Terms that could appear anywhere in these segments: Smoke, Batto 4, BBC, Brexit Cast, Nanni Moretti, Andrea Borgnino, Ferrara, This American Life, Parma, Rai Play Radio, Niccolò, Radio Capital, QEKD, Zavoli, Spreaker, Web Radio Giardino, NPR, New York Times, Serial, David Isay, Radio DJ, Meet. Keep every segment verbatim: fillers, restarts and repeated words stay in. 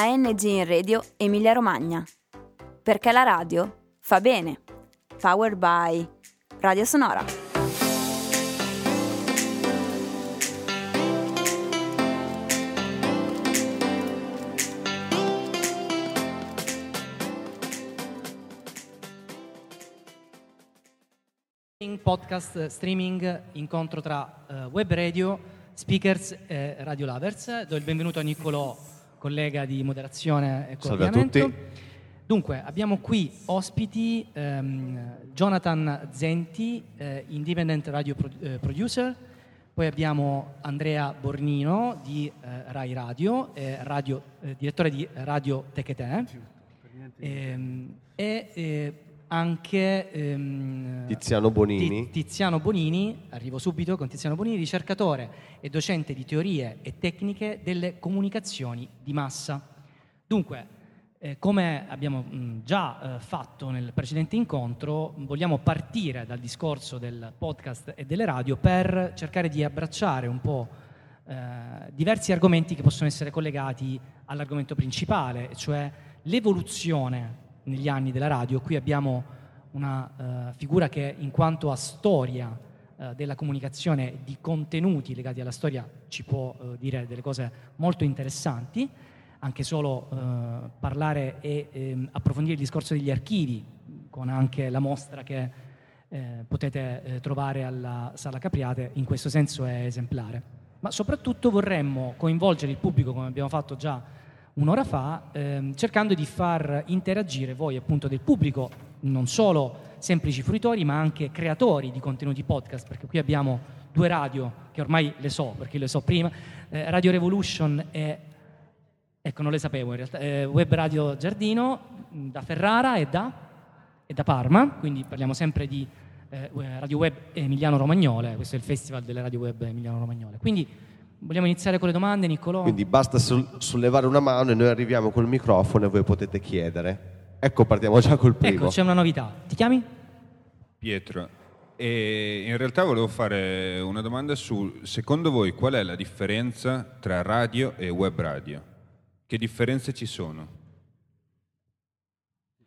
A N G in Radio Emilia Romagna. Perché la radio fa bene. Powered by Radio Sonora. Podcast, streaming, incontro tra uh, web radio, speakers e radio lovers. Do il benvenuto a Niccolò, collega di moderazione e coordinamento. Salve a tutti. Dunque, abbiamo qui ospiti um, Jonathan Zenti, eh, independent radio pro- eh, producer, poi abbiamo Andrea Borgnino di eh, Rai Radio, eh, radio eh, direttore di Radio Techetè, ehm, e... Eh, anche ehm, Tiziano Bonini. Tiziano Bonini, arrivo subito con Tiziano Bonini, ricercatore e docente di teorie e tecniche delle comunicazioni di massa. Dunque, eh, come abbiamo mh, già eh, fatto nel precedente incontro, vogliamo partire dal discorso del podcast e delle radio per cercare di abbracciare un po' eh, diversi argomenti che possono essere collegati all'argomento principale, cioè l'evoluzione negli anni della radio. Qui abbiamo una uh, figura che in quanto a storia uh, della comunicazione, di contenuti legati alla storia, ci può uh, dire delle cose molto interessanti, anche solo uh, parlare e eh, approfondire il discorso degli archivi, con anche la mostra che eh, potete eh, trovare alla Sala Capriate, in questo senso è esemplare. Ma soprattutto vorremmo coinvolgere il pubblico, come abbiamo fatto già un'ora fa, ehm, cercando di far interagire voi, appunto, del pubblico, non solo semplici fruitori ma anche creatori di contenuti podcast, perché qui abbiamo due radio che ormai le so, perché le so prima, eh, Radio Revolution e, ecco, non le sapevo in realtà, eh, Web Radio Giardino, da Ferrara e da, e da Parma, quindi parliamo sempre di eh, Radio Web Emiliano-Romagnole, questo è il festival delle radio web Emiliano-Romagnole. Quindi vogliamo iniziare con le domande, Niccolò? Quindi basta sollevare una mano e noi arriviamo col microfono e voi potete chiedere. Ecco, partiamo già col primo. Ecco, c'è una novità. Ti chiami? Pietro. E in realtà volevo fare una domanda su, secondo voi, qual è la differenza tra radio e web radio? Che differenze ci sono?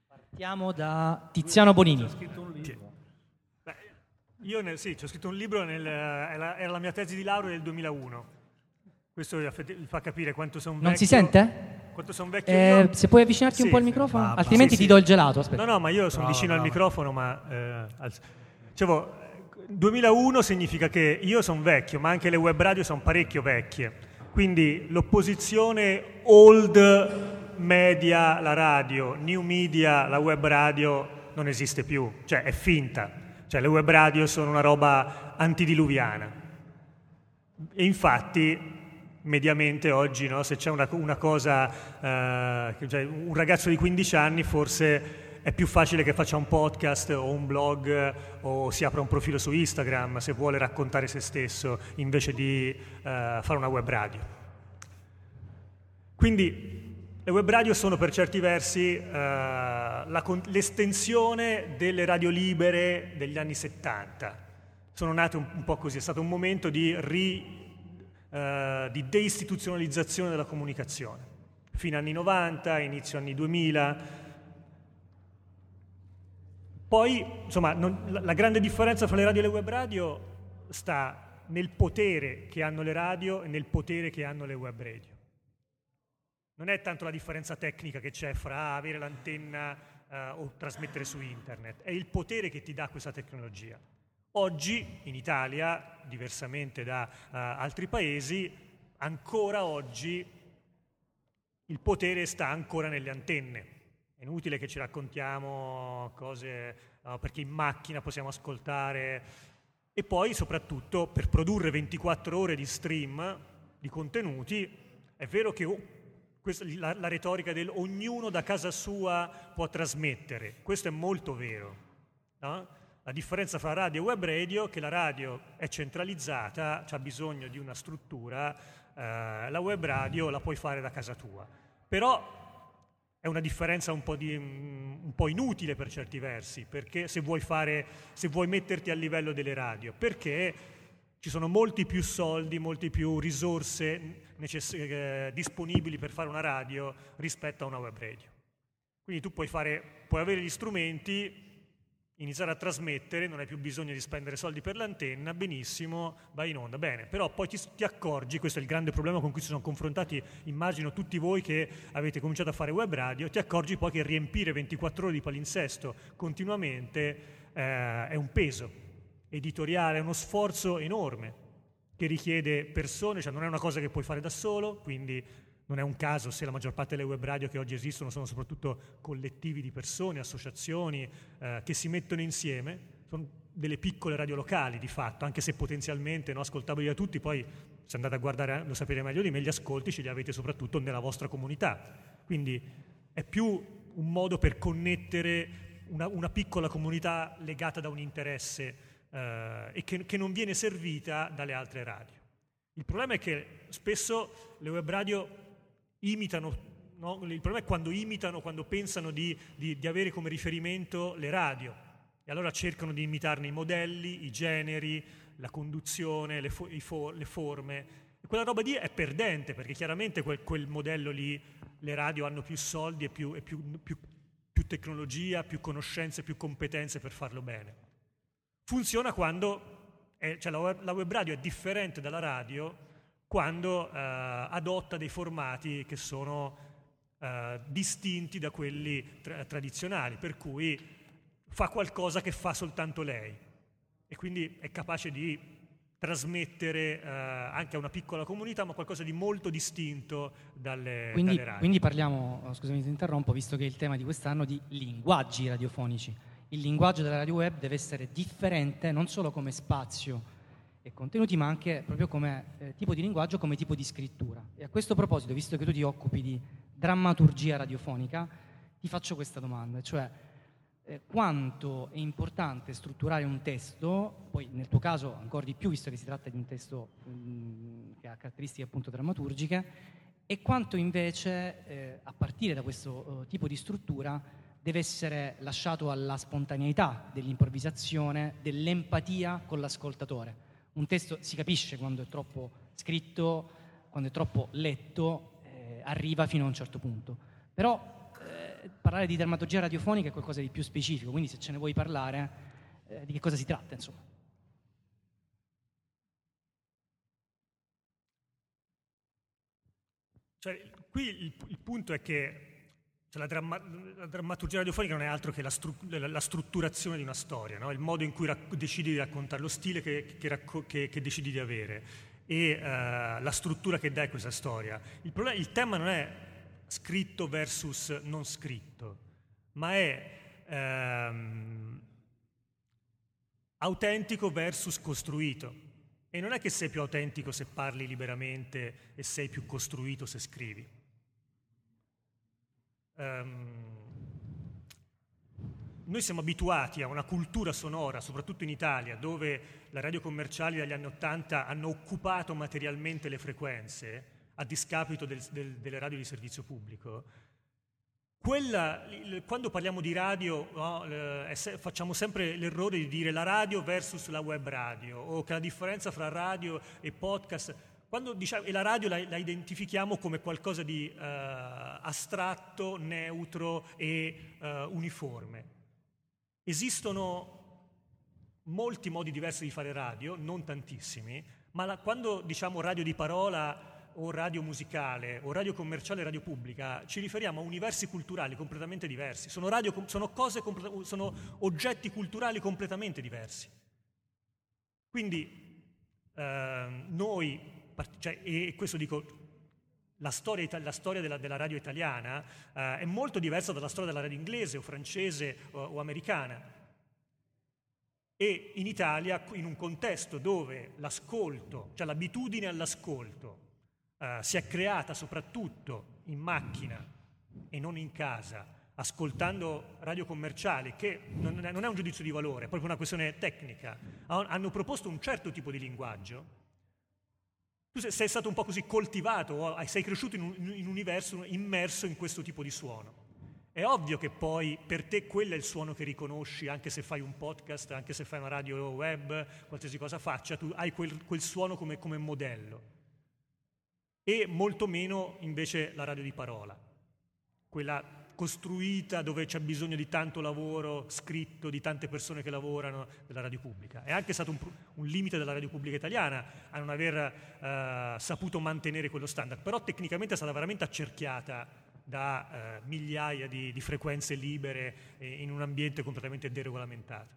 Partiamo da Tiziano Bonini. Beh, io nel, sì, ho scritto un libro, nel, era, era la mia tesi di laurea del duemilauno. Questo fa capire quanto sono vecchio. Non si sente? Quanto sono vecchio eh, io. Se puoi avvicinarti sì, un po' al microfono, ah, altrimenti sì, sì. Ti do il gelato. Aspetta. No, no, ma io sono brava, vicino brava. Al microfono, ma eh, al... dicevo, duemilauno significa che io sono vecchio, ma anche le web radio sono parecchio vecchie. Quindi l'opposizione old media, la radio, new media, la web radio, non esiste più. Cioè è finta. Cioè le web radio sono una roba antidiluviana. E infatti... mediamente oggi, no? Se c'è una, una cosa, eh, cioè un ragazzo di quindici anni forse è più facile che faccia un podcast o un blog o si apra un profilo su Instagram se vuole raccontare se stesso, invece di eh, fare una web radio. Quindi le web radio sono per certi versi eh, la, l'estensione delle radio libere degli anni settanta. Sono nate un, un po' così, è stato un momento di ri Uh, di deistituzionalizzazione della comunicazione, fino anni novanta, inizio anni duemila. Poi, insomma, non, la, la grande differenza fra le radio e le web radio sta nel potere che hanno le radio e nel potere che hanno le web radio. Non è tanto la differenza tecnica che c'è fra avere l'antenna uh, o trasmettere su internet, è il potere che ti dà questa tecnologia. Oggi in Italia, diversamente da uh, altri paesi, ancora oggi il potere sta ancora nelle antenne. È inutile che ci raccontiamo cose uh, perché in macchina possiamo ascoltare. E poi soprattutto per produrre ventiquattro ore di stream, di contenuti, è vero che oh, questa, la, la retorica del ognuno da casa sua può trasmettere, questo è molto vero, no? La differenza fra radio e web radio è che la radio è centralizzata, c'ha bisogno di una struttura, eh, la web radio la puoi fare da casa tua. Però è una differenza un po', di, un po' inutile per certi versi, perché se vuoi, fare, se vuoi metterti a livello delle radio, perché ci sono molti più soldi, molti più risorse necess- eh, disponibili per fare una radio rispetto a una web radio. Quindi tu puoi fare, puoi avere gli strumenti, iniziare a trasmettere, non hai più bisogno di spendere soldi per l'antenna, benissimo, vai in onda, bene. Però poi ti, ti accorgi, questo è il grande problema con cui si sono confrontati, immagino, tutti voi che avete cominciato a fare web radio, ti accorgi poi che riempire ventiquattro ore di palinsesto continuamente eh, è un peso editoriale, è uno sforzo enorme che richiede persone, cioè non è una cosa che puoi fare da solo, quindi non è un caso se la maggior parte delle web radio che oggi esistono sono soprattutto collettivi di persone, associazioni eh, che si mettono insieme, sono delle piccole radio locali di fatto, anche se potenzialmente no, ascoltabili da tutti, poi se andate a guardare lo sapete meglio di me, gli ascolti ce li avete soprattutto nella vostra comunità, quindi è più un modo per connettere una, una piccola comunità legata da un interesse Uh, e che, che non viene servita dalle altre radio. Il problema è che spesso le web radio imitano, no? Il problema è quando imitano, quando pensano di, di, di avere come riferimento le radio e allora cercano di imitarne i modelli, i generi, la conduzione, le, fo- i fo- le forme. E quella roba lì è perdente perché chiaramente quel, quel modello lì, le radio hanno più soldi e, più, e più, più, più tecnologia, più conoscenze, più competenze per farlo bene. Funziona quando, eh, cioè la, la web radio è differente dalla radio quando eh, adotta dei formati che sono eh, distinti da quelli tra- tradizionali, per cui fa qualcosa che fa soltanto lei e quindi è capace di trasmettere eh, anche a una piccola comunità, ma qualcosa di molto distinto dalle, quindi, dalle radio. Quindi parliamo, oh, scusami se interrompo, visto che è il tema di quest'anno, di linguaggi radiofonici. Il linguaggio della radio web deve essere differente non solo come spazio e contenuti, ma anche proprio come eh, tipo di linguaggio, come tipo di scrittura. E a questo proposito, visto che tu ti occupi di drammaturgia radiofonica, ti faccio questa domanda, cioè eh, quanto è importante strutturare un testo, poi nel tuo caso ancora di più, visto che si tratta di un testo mh, che ha caratteristiche appunto drammaturgiche, e quanto invece, eh, a partire da questo eh, tipo di struttura, deve essere lasciato alla spontaneità dell'improvvisazione, dell'empatia con l'ascoltatore. Un testo si capisce quando è troppo scritto, quando è troppo letto, eh, arriva fino a un certo punto. Però eh, parlare di drammaturgia radiofonica è qualcosa di più specifico, quindi se ce ne vuoi parlare, eh, di che cosa si tratta, insomma. Cioè, qui il, il punto è che Cioè la, dramma, la drammaturgia radiofonica non è altro che la, stru, la, la strutturazione di una storia, no? Il modo in cui racc- decidi di raccontare, lo stile che, che, racco- che, che decidi di avere e uh, la struttura che dai a questa storia. Il, problema, il tema non è scritto versus non scritto, ma è um, autentico versus costruito. E non è che sei più autentico se parli liberamente e sei più costruito se scrivi. Um, noi siamo abituati a una cultura sonora, soprattutto in Italia, dove le radio commerciali dagli anni Ottanta hanno occupato materialmente le frequenze a discapito del, del, delle radio di servizio pubblico. Quella, il, quando parliamo di radio, no, eh, facciamo sempre l'errore di dire la radio versus la web radio, o che la differenza fra radio e podcast. Quando diciamo, e la radio la, la identifichiamo come qualcosa di uh, astratto, neutro e uh, uniforme. Esistono molti modi diversi di fare radio, non tantissimi, ma la, quando diciamo radio di parola o radio musicale o radio commerciale e radio pubblica ci riferiamo a universi culturali completamente diversi. Sono, radio, sono, cose, sono oggetti culturali completamente diversi. Quindi uh, noi... Cioè, e questo dico, la storia, la storia della, della radio italiana eh, è molto diversa dalla storia della radio inglese o francese o, o americana. E in Italia, in un contesto dove l'ascolto, cioè l'abitudine all'ascolto, eh, si è creata soprattutto in macchina e non in casa, ascoltando radio commerciali, che non è un giudizio di valore, è proprio una questione tecnica, hanno proposto un certo tipo di linguaggio. Tu sei stato un po' così coltivato, sei cresciuto in un universo immerso in questo tipo di suono. È ovvio che poi per te quello è il suono che riconosci, anche se fai un podcast, anche se fai una radio web, qualsiasi cosa faccia, tu hai quel, quel suono come, come modello. E molto meno invece la radio di parola, quella costruita dove c'è bisogno di tanto lavoro scritto, di tante persone che lavorano, della radio pubblica. È anche stato un, un limite della radio pubblica italiana a non aver eh, saputo mantenere quello standard, però tecnicamente è stata veramente accerchiata da eh, migliaia di, di frequenze libere eh, in un ambiente completamente deregolamentato.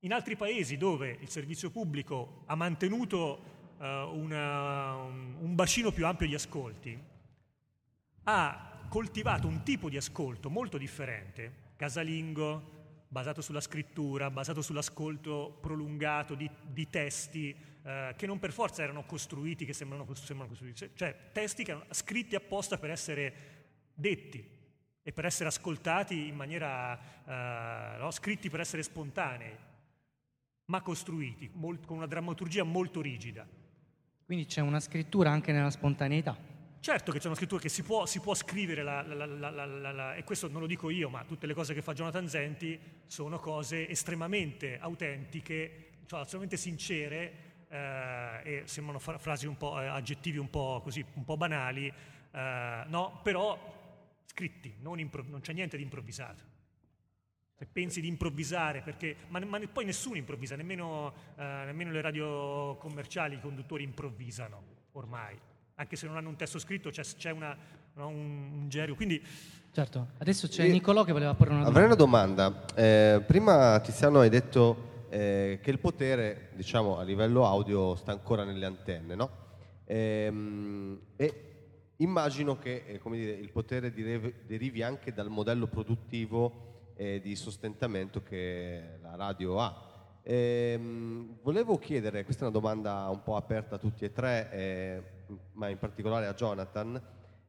In altri paesi dove il servizio pubblico ha mantenuto eh, una, un, un bacino più ampio di ascolti, ha coltivato un tipo di ascolto molto differente, casalingo, basato sulla scrittura, basato sull'ascolto prolungato di, di testi eh, che non per forza erano costruiti, che sembrano, sembrano costruiti, cioè testi che erano scritti apposta per essere detti e per essere ascoltati in maniera, eh, no? scritti per essere spontanei, ma costruiti molt- con una drammaturgia molto rigida. Quindi c'è una scrittura anche nella spontaneità? Certo che c'è una scrittura che si può, si può scrivere, la, la, la, la, la, la, e questo non lo dico io, ma tutte le cose che fa Jonathan Zenti sono cose estremamente autentiche, cioè assolutamente sincere, eh, e sembrano fra- frasi un po', eh, aggettivi un po' così, un po' banali. Uh, no, però scritti, non, impro- non c'è niente di improvvisato. Se pensi di improvvisare, perché ma, ma poi nessuno improvvisa, nemmeno, uh, nemmeno le radio commerciali, i conduttori improvvisano ormai, anche se non hanno un testo scritto, c'è, c'è una, no, un, un gergo. Quindi certo. Adesso c'è e... Niccolò che voleva porre una domanda. Avrei una domanda. Eh, prima Tiziano hai detto eh, che il potere, diciamo a livello audio, sta ancora nelle antenne, no? Ehm, e immagino che eh, come dire, il potere derivi anche dal modello produttivo eh, di sostentamento che la radio ha. Ehm, volevo chiedere, questa è una domanda un po' aperta a tutti e tre, eh, ma in particolare a Jonathan,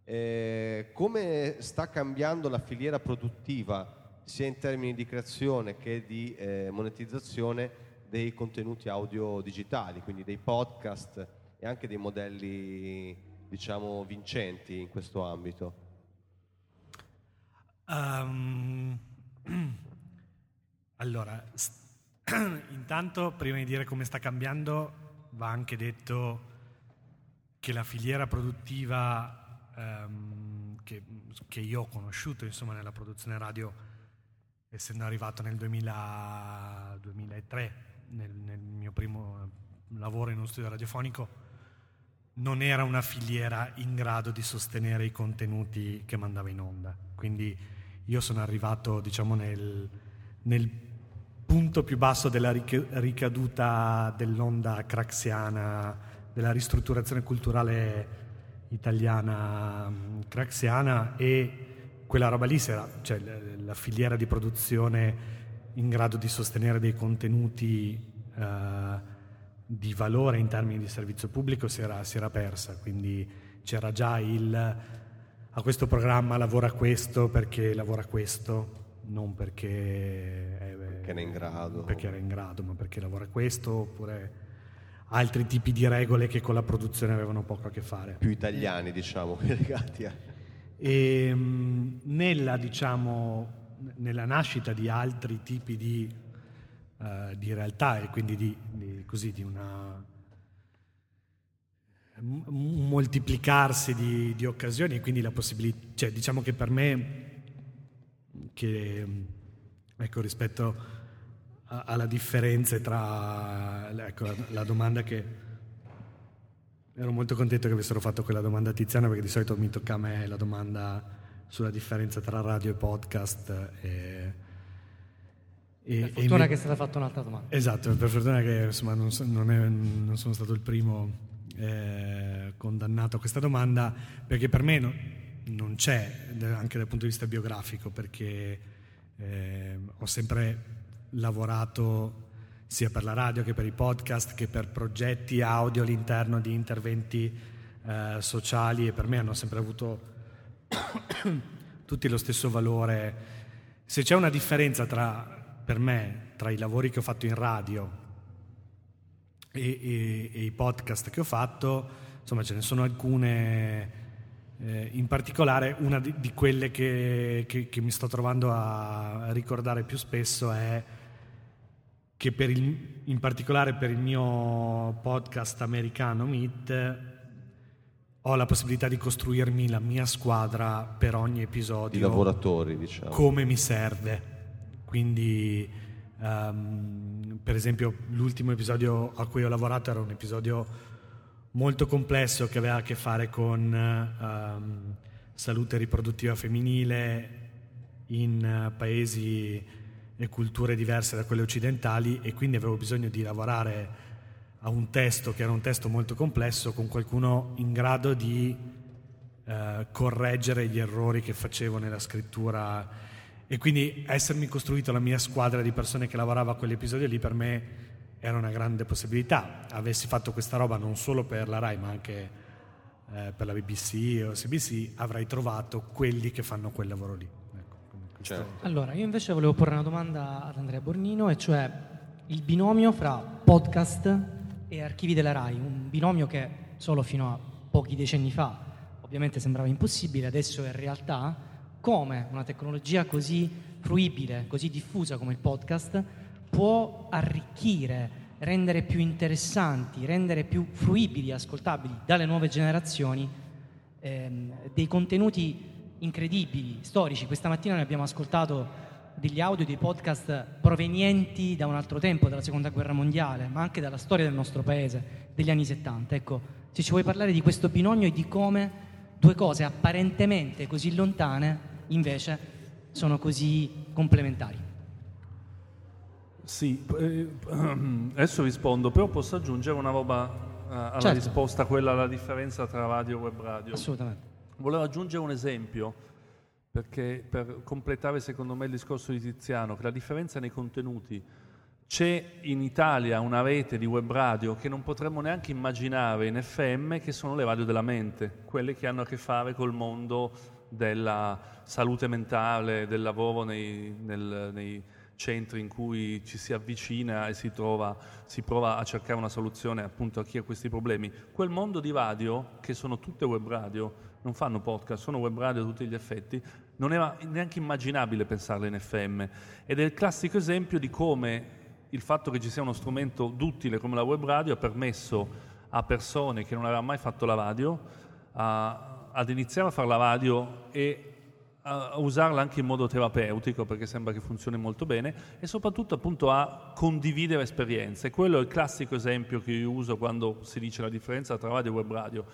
eh, come sta cambiando la filiera produttiva sia in termini di creazione che di eh, monetizzazione dei contenuti audio digitali, quindi dei podcast e anche dei modelli diciamo vincenti in questo ambito? Um, allora, intanto prima di dire come sta cambiando va anche detto che la filiera produttiva um, che, che io ho conosciuto insomma nella produzione radio, essendo arrivato nel duemila, duemilatré nel, nel mio primo lavoro in uno studio radiofonico, non era una filiera in grado di sostenere i contenuti che mandava in onda. Quindi io sono arrivato, diciamo, nel, nel punto più basso della ricaduta dell'onda craxiana, della ristrutturazione culturale italiana craxiana, e quella roba lì, era, cioè la filiera di produzione in grado di sostenere dei contenuti eh, di valore in termini di servizio pubblico si era, si era persa, quindi c'era già il a questo programma lavora questo perché lavora questo, non perché, è, perché, era in grado. perché era in grado, ma perché lavora questo, oppure altri tipi di regole che con la produzione avevano poco a che fare. Più italiani, diciamo, legati a... E, nella, diciamo, nella nascita di altri tipi di di realtà e quindi di, di, così, di una un moltiplicarsi di, di occasioni e quindi la possibilità, cioè diciamo che per me che ecco rispetto a, alla differenza tra ecco, la, la domanda che ero molto contento che avessero fatto quella domanda a Tiziano perché di solito mi tocca a me la domanda sulla differenza tra radio e podcast e E, per fortuna e mi... che è stata fatta un'altra domanda. Esatto, per fortuna che insomma, non, so, non, è, non sono stato il primo eh, condannato a questa domanda, perché per me no, non c'è, anche dal punto di vista biografico, perché eh, ho sempre lavorato sia per la radio che per i podcast che per progetti audio all'interno di interventi eh, sociali e per me hanno sempre avuto tutti lo stesso valore. Se c'è una differenza tra per me tra i lavori che ho fatto in radio e, e, e i podcast che ho fatto, insomma ce ne sono alcune eh, in particolare una di, di quelle che, che, che mi sto trovando a ricordare più spesso è che per il, in particolare per il mio podcast americano Meet ho la possibilità di costruirmi la mia squadra per ogni episodio, i lavoratori, diciamo, come mi serve. Quindi um, per esempio l'ultimo episodio a cui ho lavorato era un episodio molto complesso che aveva a che fare con um, salute riproduttiva femminile in paesi e culture diverse da quelle occidentali, e quindi avevo bisogno di lavorare a un testo che era un testo molto complesso con qualcuno in grado di eh, correggere gli errori che facevo nella scrittura, e quindi essermi costruito la mia squadra di persone che lavorava a quell'episodio lì per me era una grande possibilità. Avessi fatto questa roba non solo per la Rai ma anche eh, per la B B C o C B C, avrei trovato quelli che fanno quel lavoro lì, ecco, certo. Allora io invece volevo porre una domanda ad Andrea Borgnino, e cioè il binomio fra podcast e archivi della Rai, un binomio che solo fino a pochi decenni fa ovviamente sembrava impossibile, adesso è realtà. Come una tecnologia così fruibile, così diffusa come il podcast può arricchire, rendere più interessanti, rendere più fruibili, ascoltabili dalle nuove generazioni ehm, dei contenuti incredibili, storici? Questa mattina ne abbiamo ascoltato degli audio, dei podcast provenienti da un altro tempo, dalla seconda guerra mondiale, ma anche dalla storia del nostro paese, degli anni settanta. Ecco, se ci vuoi parlare di questo binomio e di come due cose apparentemente così lontane invece sono così complementari. Sì, eh, adesso rispondo, però posso aggiungere una roba eh, alla certo. risposta, quella alla differenza tra radio e web radio. Assolutamente. Volevo aggiungere un esempio, perché per completare secondo me il discorso di Tiziano, che la differenza nei contenuti, c'è in Italia una rete di web radio che non potremmo neanche immaginare in F M, che sono le radio della mente, quelle che hanno a che fare col mondo della salute mentale, del lavoro nei, nel, nei centri in cui ci si avvicina e si trova, si prova a cercare una soluzione appunto a chi ha questi problemi. Quel mondo di radio, che sono tutte web radio, non fanno podcast, sono web radio a tutti gli effetti, non era neanche immaginabile pensarle in F M, ed è il classico esempio di come il fatto che ci sia uno strumento duttile come la web radio ha permesso a persone che non avevano mai fatto la radio a, ad iniziare a fare la radio e a usarla anche in modo terapeutico, perché sembra che funzioni molto bene, e soprattutto appunto a condividere esperienze. Quello è il classico esempio che io uso quando si dice la differenza tra radio e web radio.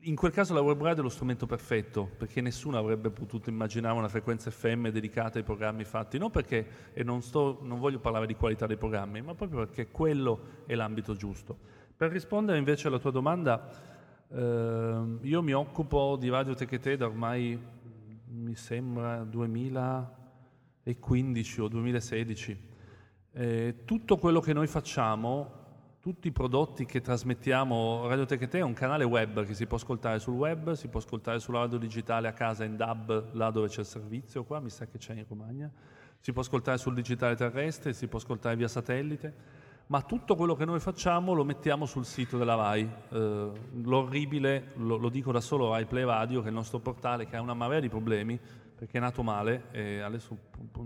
In quel caso la web radio è lo strumento perfetto, perché nessuno avrebbe potuto immaginare una frequenza F M dedicata ai programmi fatti, non perché, e non, sto, non voglio parlare di qualità dei programmi, ma proprio perché quello è l'ambito giusto. Per rispondere invece alla tua domanda, eh, io mi occupo di Radio Techetè da ormai, mi sembra, duemilaquindici o duemilasedici. Eh, tutto quello che noi facciamo, tutti i prodotti che trasmettiamo, Radio Techetè è un canale web che si può ascoltare sul web, si può ascoltare sulla radio digitale a casa in D A B, là dove c'è il servizio, qua mi sa che c'è in Romagna, si può ascoltare sul digitale terrestre, si può ascoltare via satellite, ma tutto quello che noi facciamo lo mettiamo sul sito della Rai. Eh, l'orribile, lo, lo dico da solo, Rai Play Radio, che è il nostro portale, che ha una marea di problemi, perché è nato male e adesso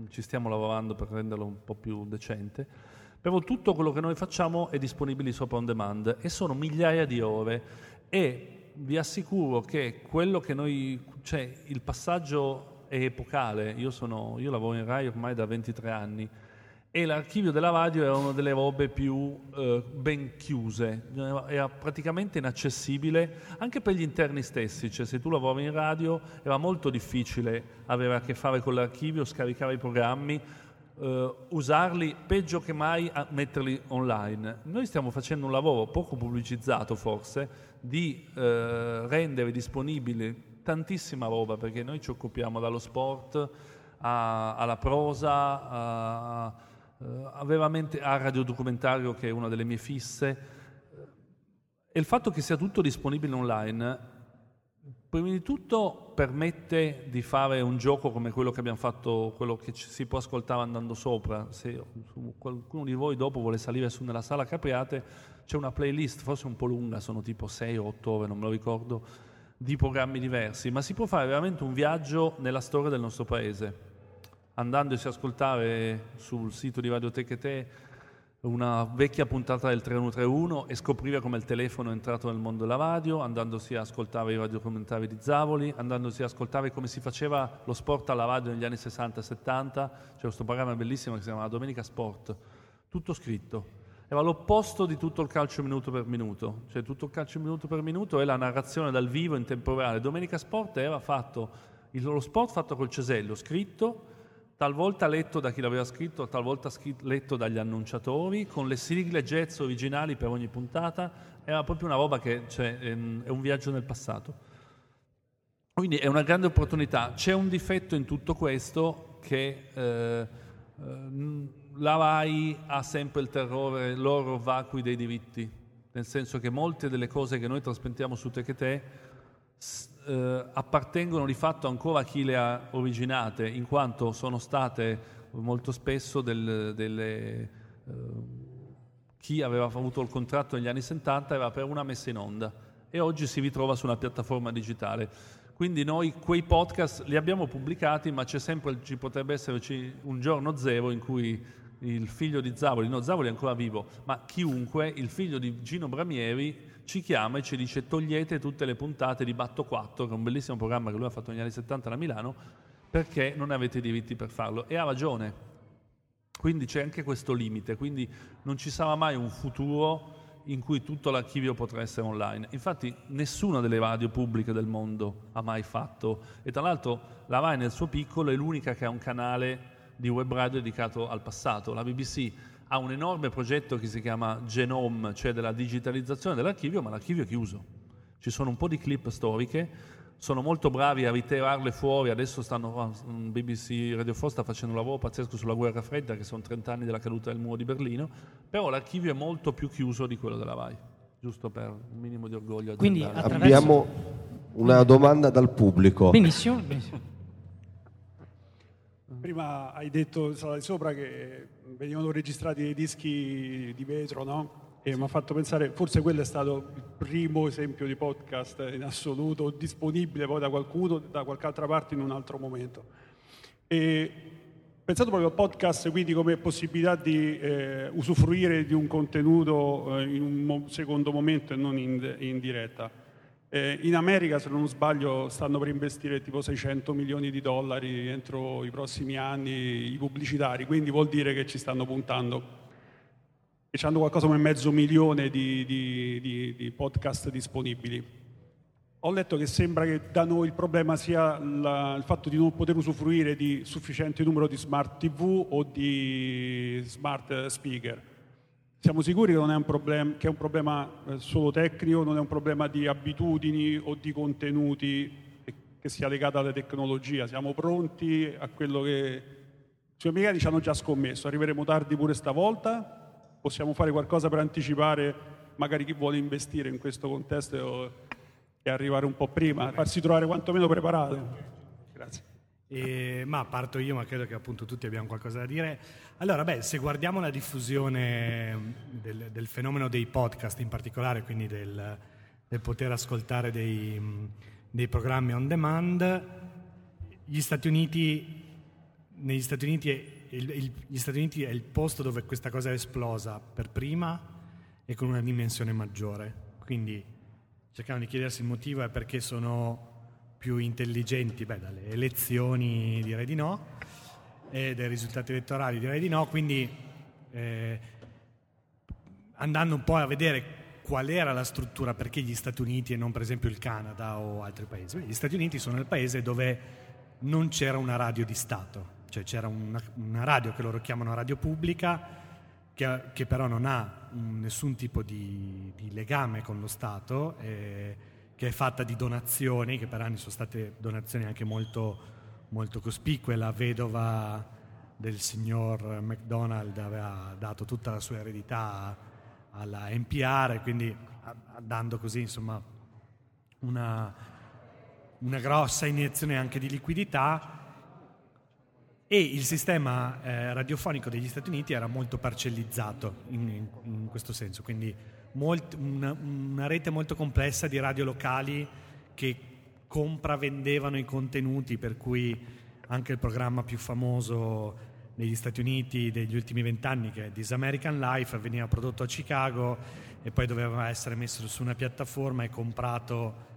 ci stiamo lavorando per renderlo un po' più decente. Però tutto quello che noi facciamo è disponibile sopra on demand, e sono migliaia di ore, e vi assicuro che quello che noi, cioè il passaggio è epocale. Io sono io lavoro in Rai ormai da ventitré anni, e l'archivio della radio era una delle robe più eh, ben chiuse, era praticamente inaccessibile anche per gli interni stessi, cioè se tu lavori in radio era molto difficile avere a che fare con l'archivio, scaricare i programmi, Uh, usarli, peggio che mai a metterli online. Noi stiamo facendo un lavoro poco pubblicizzato forse di uh, rendere disponibile tantissima roba, perché noi ci occupiamo dallo sport a, alla prosa a, a veramente a radiodocumentario, che è una delle mie fisse, e il fatto che sia tutto disponibile online prima di tutto permette di fare un gioco come quello che abbiamo fatto, quello che ci si può ascoltare andando sopra. Se qualcuno di voi dopo vuole salire su nella Sala Capriate, c'è una playlist, forse un po' lunga, sono tipo sei o otto ore, non me lo ricordo, di programmi diversi, ma si può fare veramente un viaggio nella storia del nostro paese, andandosi a ascoltare sul sito di Radio Techetè una vecchia puntata del trentuno trentuno e scoprire come il telefono è entrato nel mondo della radio, andandosi a ascoltare i radiocommentari di Zavoli, andandosi a ascoltare come si faceva lo sport alla radio negli anni sessanta settanta. C'è questo programma bellissimo che si chiama Domenica Sport, tutto scritto. Era l'opposto di tutto il calcio minuto per minuto, cioè tutto il calcio minuto per minuto è la narrazione dal vivo in tempo reale. Domenica Sport era fatto, lo sport fatto col cesello, scritto, talvolta letto da chi l'aveva scritto, talvolta scritto, letto dagli annunciatori, con le sigle jazz originali per ogni puntata. Era proprio una roba che, cioè, è un viaggio nel passato. Quindi è una grande opportunità. C'è un difetto in tutto questo, che eh, la Rai ha sempre il terrore, l'oro vacui dei diritti, nel senso che molte delle cose che noi trasmettiamo su Techetè Eh, appartengono di fatto ancora a chi le ha originate, in quanto sono state molto spesso del, delle, eh, chi aveva avuto il contratto negli anni settanta era per una messa in onda e oggi si ritrova su una piattaforma digitale. Quindi noi quei podcast li abbiamo pubblicati, ma c'è sempre, ci potrebbe esserci un giorno zero in cui il figlio di Zavoli, no, Zavoli è ancora vivo, ma chiunque, il figlio di Gino Bramieri ci chiama e ci dice: togliete tutte le puntate di Batto quattro, che è un bellissimo programma che lui ha fatto negli anni settanta da Milano, perché non avete i diritti per farlo. E ha ragione. Quindi c'è anche questo limite, quindi non ci sarà mai un futuro in cui tutto l'archivio potrà essere online. Infatti nessuna delle radio pubbliche del mondo ha mai fatto, e tra l'altro la Rai nel suo piccolo è l'unica che ha un canale di web radio dedicato al passato. La B B C ha un enorme progetto che si chiama Genome, cioè della digitalizzazione dell'archivio, ma l'archivio è chiuso. Ci sono un po' di clip storiche, sono molto bravi a ritirarle fuori. Adesso stanno, B B C Radio quattro sta facendo un lavoro pazzesco sulla guerra fredda, che sono trenta anni dalla caduta del muro di Berlino, però l'archivio è molto più chiuso di quello della Rai, giusto per un minimo di orgoglio. Quindi attraverso... abbiamo una domanda dal pubblico. Benissimo, benissimo. Prima hai detto, sala di sopra, che venivano registrati dei dischi di vetro, no? E mi ha fatto pensare, forse quello è stato il primo esempio di podcast in assoluto disponibile poi da qualcuno, da qualche altra parte in un altro momento. E pensato proprio al podcast, quindi, come possibilità di eh, usufruire di un contenuto eh, in un secondo momento e non in, in diretta. Eh, in America, se non sbaglio, stanno per investire tipo seicento milioni di dollari entro i prossimi anni i pubblicitari, quindi vuol dire che ci stanno puntando, e hanno qualcosa come mezzo milione di, di, di, di podcast disponibili. Ho letto che sembra che da noi il problema sia la, il fatto di non poter usufruire di sufficiente numero di smart tivù o di smart speaker. Siamo sicuri che non è un problema, che è un problema solo tecnico, non è un problema di abitudini o di contenuti che sia legato alla tecnologia? Siamo pronti a quello che i suoi amici hanno già scommesso? Arriveremo tardi pure stavolta? Possiamo fare qualcosa per anticipare magari chi vuole investire in questo contesto e arrivare un po' prima, farsi trovare quantomeno preparato? Grazie. E, ma parto io, ma credo che appunto tutti abbiamo qualcosa da dire. Allora, beh, se guardiamo la diffusione del, del fenomeno dei podcast in particolare, quindi del, del poter ascoltare dei, dei programmi on demand, gli Stati Uniti, negli Stati Uniti, è il, il, gli Stati Uniti è il posto dove questa cosa è esplosa per prima e con una dimensione maggiore. Quindi cercando di chiedersi il motivo è perché sono più intelligenti, beh, dalle elezioni direi di no, e dai risultati elettorali direi di no, quindi eh, andando un po' a vedere qual era la struttura, perché gli Stati Uniti e non per esempio il Canada o altri paesi. Beh, gli Stati Uniti sono il paese dove non c'era una radio di Stato, cioè c'era una, una radio che loro chiamano radio pubblica, che, che però non ha un, nessun tipo di, di legame con lo Stato, eh, che è fatta di donazioni, che per anni sono state donazioni anche molto, molto cospicue. La vedova del signor McDonald aveva dato tutta la sua eredità alla N P R, quindi dando così, insomma, una, una grossa iniezione anche di liquidità. E il sistema eh, radiofonico degli Stati Uniti era molto parcellizzato in, in, in questo senso, quindi Molt, una, una rete molto complessa di radio locali che compravendevano i contenuti, per cui anche il programma più famoso negli Stati Uniti degli ultimi vent'anni, che è This American Life, veniva prodotto a Chicago e poi doveva essere messo su una piattaforma e comprato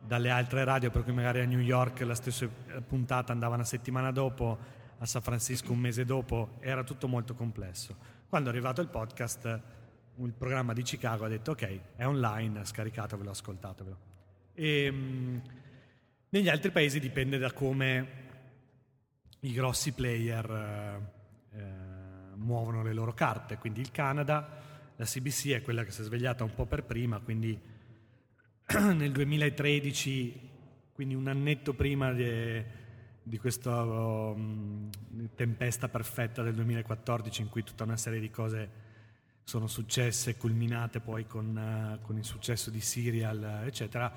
dalle altre radio, per cui magari a New York la stessa puntata andava una settimana dopo, a San Francisco un mese dopo, era tutto molto complesso. Quando è arrivato il podcast, il programma di Chicago ha detto ok, è online, scaricatevelo, ascoltatevelo. E, mh, negli altri paesi dipende da come i grossi player eh, muovono le loro carte. Quindi il Canada, la C B C è quella che si è svegliata un po' per prima, quindi nel duemilatredici, quindi un annetto prima di, di questa um, tempesta perfetta del duemilaquattordici, in cui tutta una serie di cose sono successe, culminate poi con, uh, con il successo di Serial, eccetera,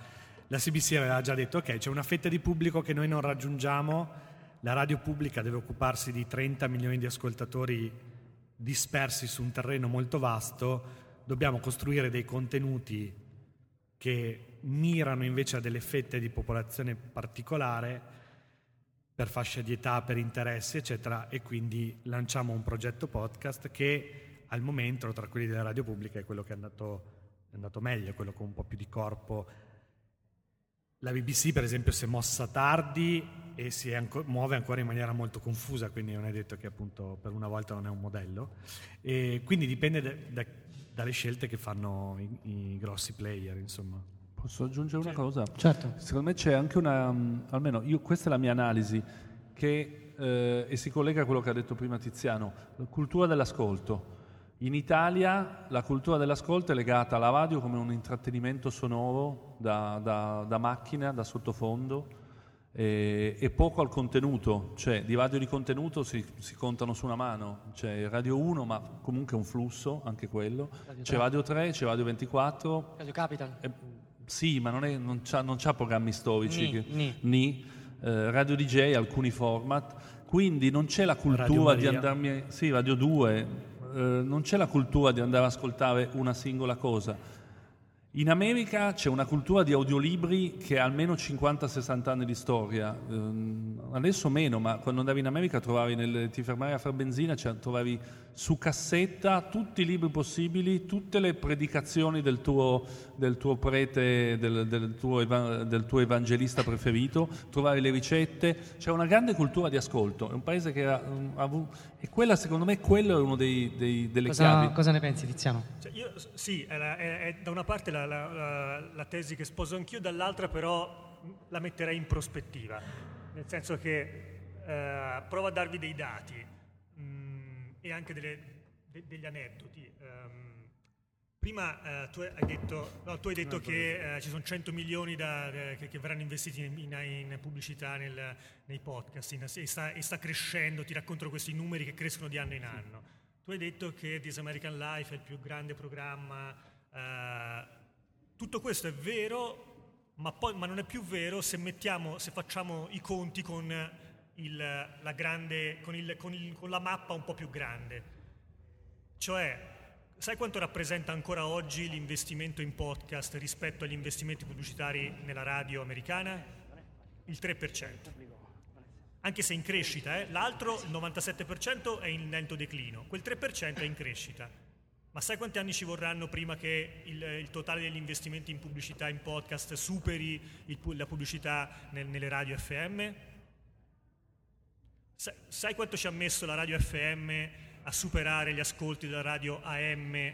la C B C aveva già detto ok, c'è una fetta di pubblico che noi non raggiungiamo. La radio pubblica deve occuparsi di trenta milioni di ascoltatori dispersi su un terreno molto vasto, dobbiamo costruire dei contenuti che mirano invece a delle fette di popolazione particolare, per fascia di età, per interessi, eccetera, e quindi lanciamo un progetto podcast che al momento, tra quelli della radio pubblica, è quello che è andato, è andato meglio, quello con un po' più di corpo. La B B C, per esempio, si è mossa tardi e si anco, muove ancora in maniera molto confusa, quindi non è detto che appunto per una volta non è un modello, e quindi dipende da, da, dalle scelte che fanno i, i grossi player, insomma. Posso aggiungere una cosa? Certo. Secondo me c'è anche una, almeno io, questa è la mia analisi, che eh, e si collega a quello che ha detto prima Tiziano, la cultura dell'ascolto. In Italia la cultura dell'ascolto è legata alla radio come un intrattenimento sonoro da, da, da macchina, da sottofondo, E, e poco al contenuto, cioè di radio di contenuto si, si contano su una mano, c'è Radio uno, ma comunque è un flusso anche quello, Radio c'è Radio tre, c'è Radio ventiquattro, Radio Capital, eh, sì, ma non, è, non, c'ha, non c'ha programmi storici, ni, che, ni. Ni, eh, Radio D J, alcuni format, quindi non c'è la cultura di andarmi, sì, Radio due, eh, non c'è la cultura di andare ad ascoltare una singola cosa. In America c'è una cultura di audiolibri che ha almeno cinquanta sessanta anni di storia, adesso meno, ma quando andavi in America trovavi nel, ti fermavi a far benzina, cioè, trovavi su cassetta tutti i libri possibili, tutte le predicazioni del tuo, del tuo prete, del, del, tuo eva, del tuo evangelista preferito, trovavi le ricette, c'è una grande cultura di ascolto, è un paese che ha, ha avuto, e quella secondo me quello è uno dei, dei, delle cosa, chiavi. Cosa ne pensi, Tiziano? Cioè, io, sì, è, è, è da una parte la La, la, la tesi che sposo anch'io, dall'altra però la metterei in prospettiva, nel senso che eh, provo a darvi dei dati mh, e anche delle, de, degli aneddoti. Um, prima eh, tu hai detto, no, tu hai detto che eh, ci sono cento milioni da, eh, che, che verranno investiti in, in, in pubblicità nel, nei podcast in, e, sta, e sta crescendo, ti racconto questi numeri che crescono di anno in anno. Sì. Tu hai detto che This American Life è il più grande programma. Eh, Tutto questo è vero, ma, poi, ma non è più vero se, mettiamo, se facciamo i conti con, il, la, grande, con, il, con, il, con la mappa un po' più grande. Cioè, sai quanto rappresenta ancora oggi l'investimento in podcast rispetto agli investimenti pubblicitari nella radio americana? Il tre per cento. Anche se in crescita, eh? L'altro, il novantasette per cento, è in lento declino. Quel tre per cento è in crescita. Ma sai quanti anni ci vorranno prima che il, il totale degli investimenti in pubblicità, in podcast, superi il, la pubblicità nel, nelle radio F M? Sai, sai quanto ci ha messo la radio F M a superare gli ascolti della radio A M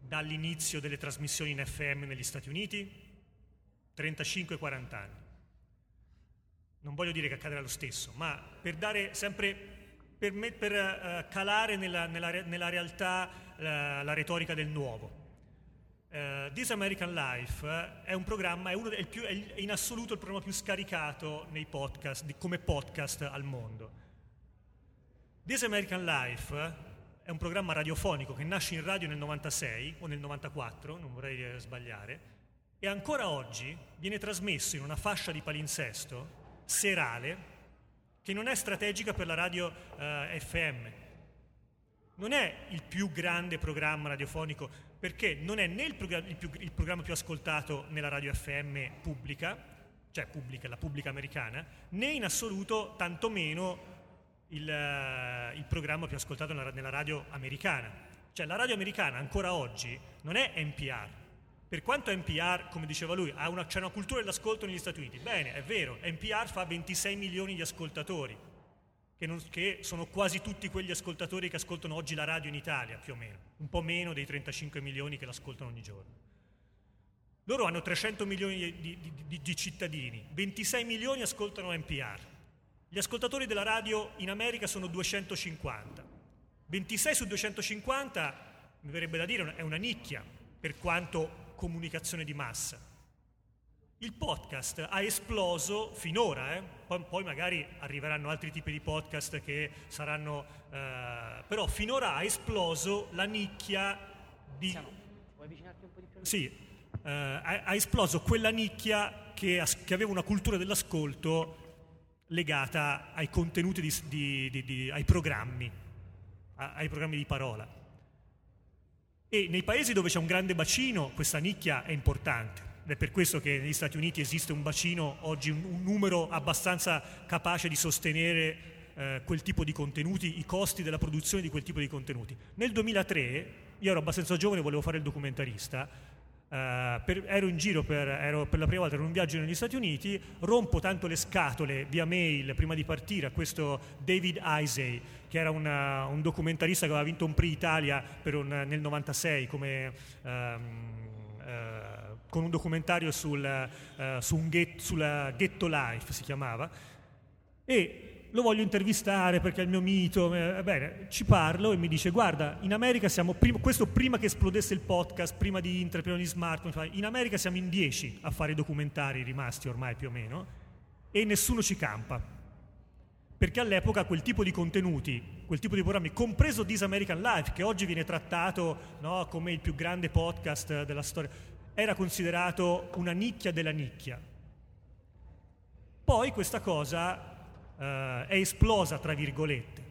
dall'inizio delle trasmissioni in F M negli Stati Uniti? trentacinque quaranta anni. Non voglio dire che accadrà lo stesso, ma per dare sempre... Per, me, per uh, calare nella, nella, nella realtà uh, la retorica del nuovo. Uh, This American Life uh, è un programma, è, uno del più, è in assoluto il programma più scaricato nei podcast, di, come podcast al mondo. This American Life uh, è un programma radiofonico che nasce in radio nel novantasei o nel novantaquattro, non vorrei sbagliare, e ancora oggi viene trasmesso in una fascia di palinsesto serale che non è strategica per la radio uh, F M. Non è il più grande programma radiofonico, perché non è né il, progr- il, più, il programma più ascoltato nella radio F M pubblica, cioè pubblica, la pubblica americana, né in assoluto tantomeno il, il programma più ascoltato nella, nella radio americana. Cioè la radio americana ancora oggi non è N P R. Per quanto N P R, come diceva lui, ha una, c'è una cultura dell'ascolto negli Stati Uniti, bene, è vero, N P R fa ventisei milioni di ascoltatori, che, non, che sono quasi tutti quegli ascoltatori che ascoltano oggi la radio in Italia, più o meno, un po' meno dei trentacinque milioni che l'ascoltano ogni giorno. Loro hanno trecento milioni di, di, di, di cittadini, ventisei milioni ascoltano N P R. Gli ascoltatori della radio in America sono duecentocinquanta. ventisei su duecentocinquanta, mi verrebbe da dire, è una nicchia, per quanto comunicazione di massa. Il podcast ha esploso finora, eh? poi, poi magari arriveranno altri tipi di podcast che saranno eh, però finora ha esploso la nicchia di Siamo, vuoi avvicinarti un po' di più? Sì, eh, ha, ha esploso quella nicchia che, che aveva una cultura dell'ascolto legata ai contenuti di, di, di, di, ai programmi a, ai programmi di parola. E nei paesi dove c'è un grande bacino questa nicchia è importante, ed è per questo che negli Stati Uniti esiste un bacino oggi, un numero abbastanza capace di sostenere eh, quel tipo di contenuti, i costi della produzione di quel tipo di contenuti. Nel duemilatré, io ero abbastanza giovane, volevo fare il documentarista, eh, per, ero in giro per, ero per la prima volta, ero in un viaggio negli Stati Uniti, rompo tanto le scatole via mail prima di partire a questo David Isay, che era una, un documentarista che aveva vinto un Prix Italia per un, nel novantasei come, um, uh, con un documentario sul, uh, su un get, sulla Ghetto Life si chiamava, e lo voglio intervistare perché è il mio mito. Eh, bene, ci parlo e mi dice: guarda, in America siamo, prim- questo prima che esplodesse il podcast, prima di internet, prima di smartphone, in America siamo in dieci a fare i documentari rimasti ormai più o meno, e nessuno ci campa. Perché all'epoca quel tipo di contenuti, quel tipo di programmi, compreso This American Life, che oggi viene trattato, no, come il più grande podcast della storia, era considerato una nicchia della nicchia. Poi questa cosa eh, è esplosa, tra virgolette,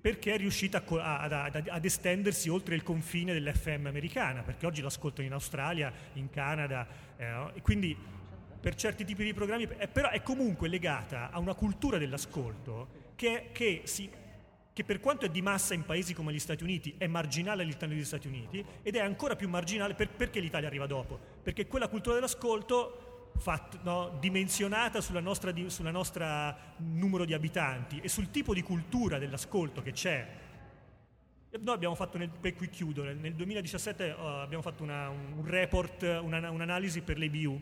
perché è riuscita a, a, ad, ad estendersi oltre il confine dell'F M americana, perché oggi l'ascoltano in Australia, in Canada, eh, no? E quindi per certi tipi di programmi, però è comunque legata a una cultura dell'ascolto che, che, si, che per quanto è di massa in paesi come gli Stati Uniti è marginale all'interno degli Stati Uniti, ed è ancora più marginale per, perché l'Italia arriva dopo, perché quella cultura dell'ascolto fatta, no, dimensionata sulla nostra, sulla nostra numero di abitanti e sul tipo di cultura dell'ascolto che c'è. Noi abbiamo fatto, nel, per cui chiudo, nel duemiladiciassette uh, abbiamo fatto una, un report, una, un'analisi per l'E B U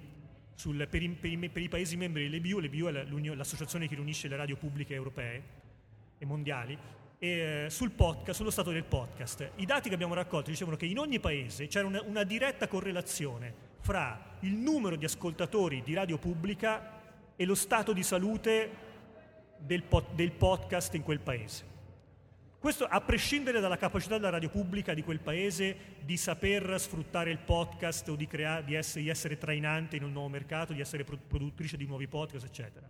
Sul, per, i, per, i, per i paesi membri dell'E B U. L'E B U è l'associazione che riunisce le radio pubbliche europee e mondiali, e sul podcast, sullo stato del podcast. I dati che abbiamo raccolto dicevano che in ogni paese c'era una, una diretta correlazione fra il numero di ascoltatori di radio pubblica e lo stato di salute del, pod, del podcast in quel paese. Questo a prescindere dalla capacità della radio pubblica di quel paese di saper sfruttare il podcast o di, crea- di, essere, di essere trainante in un nuovo mercato, di essere produttrice di nuovi podcast, eccetera.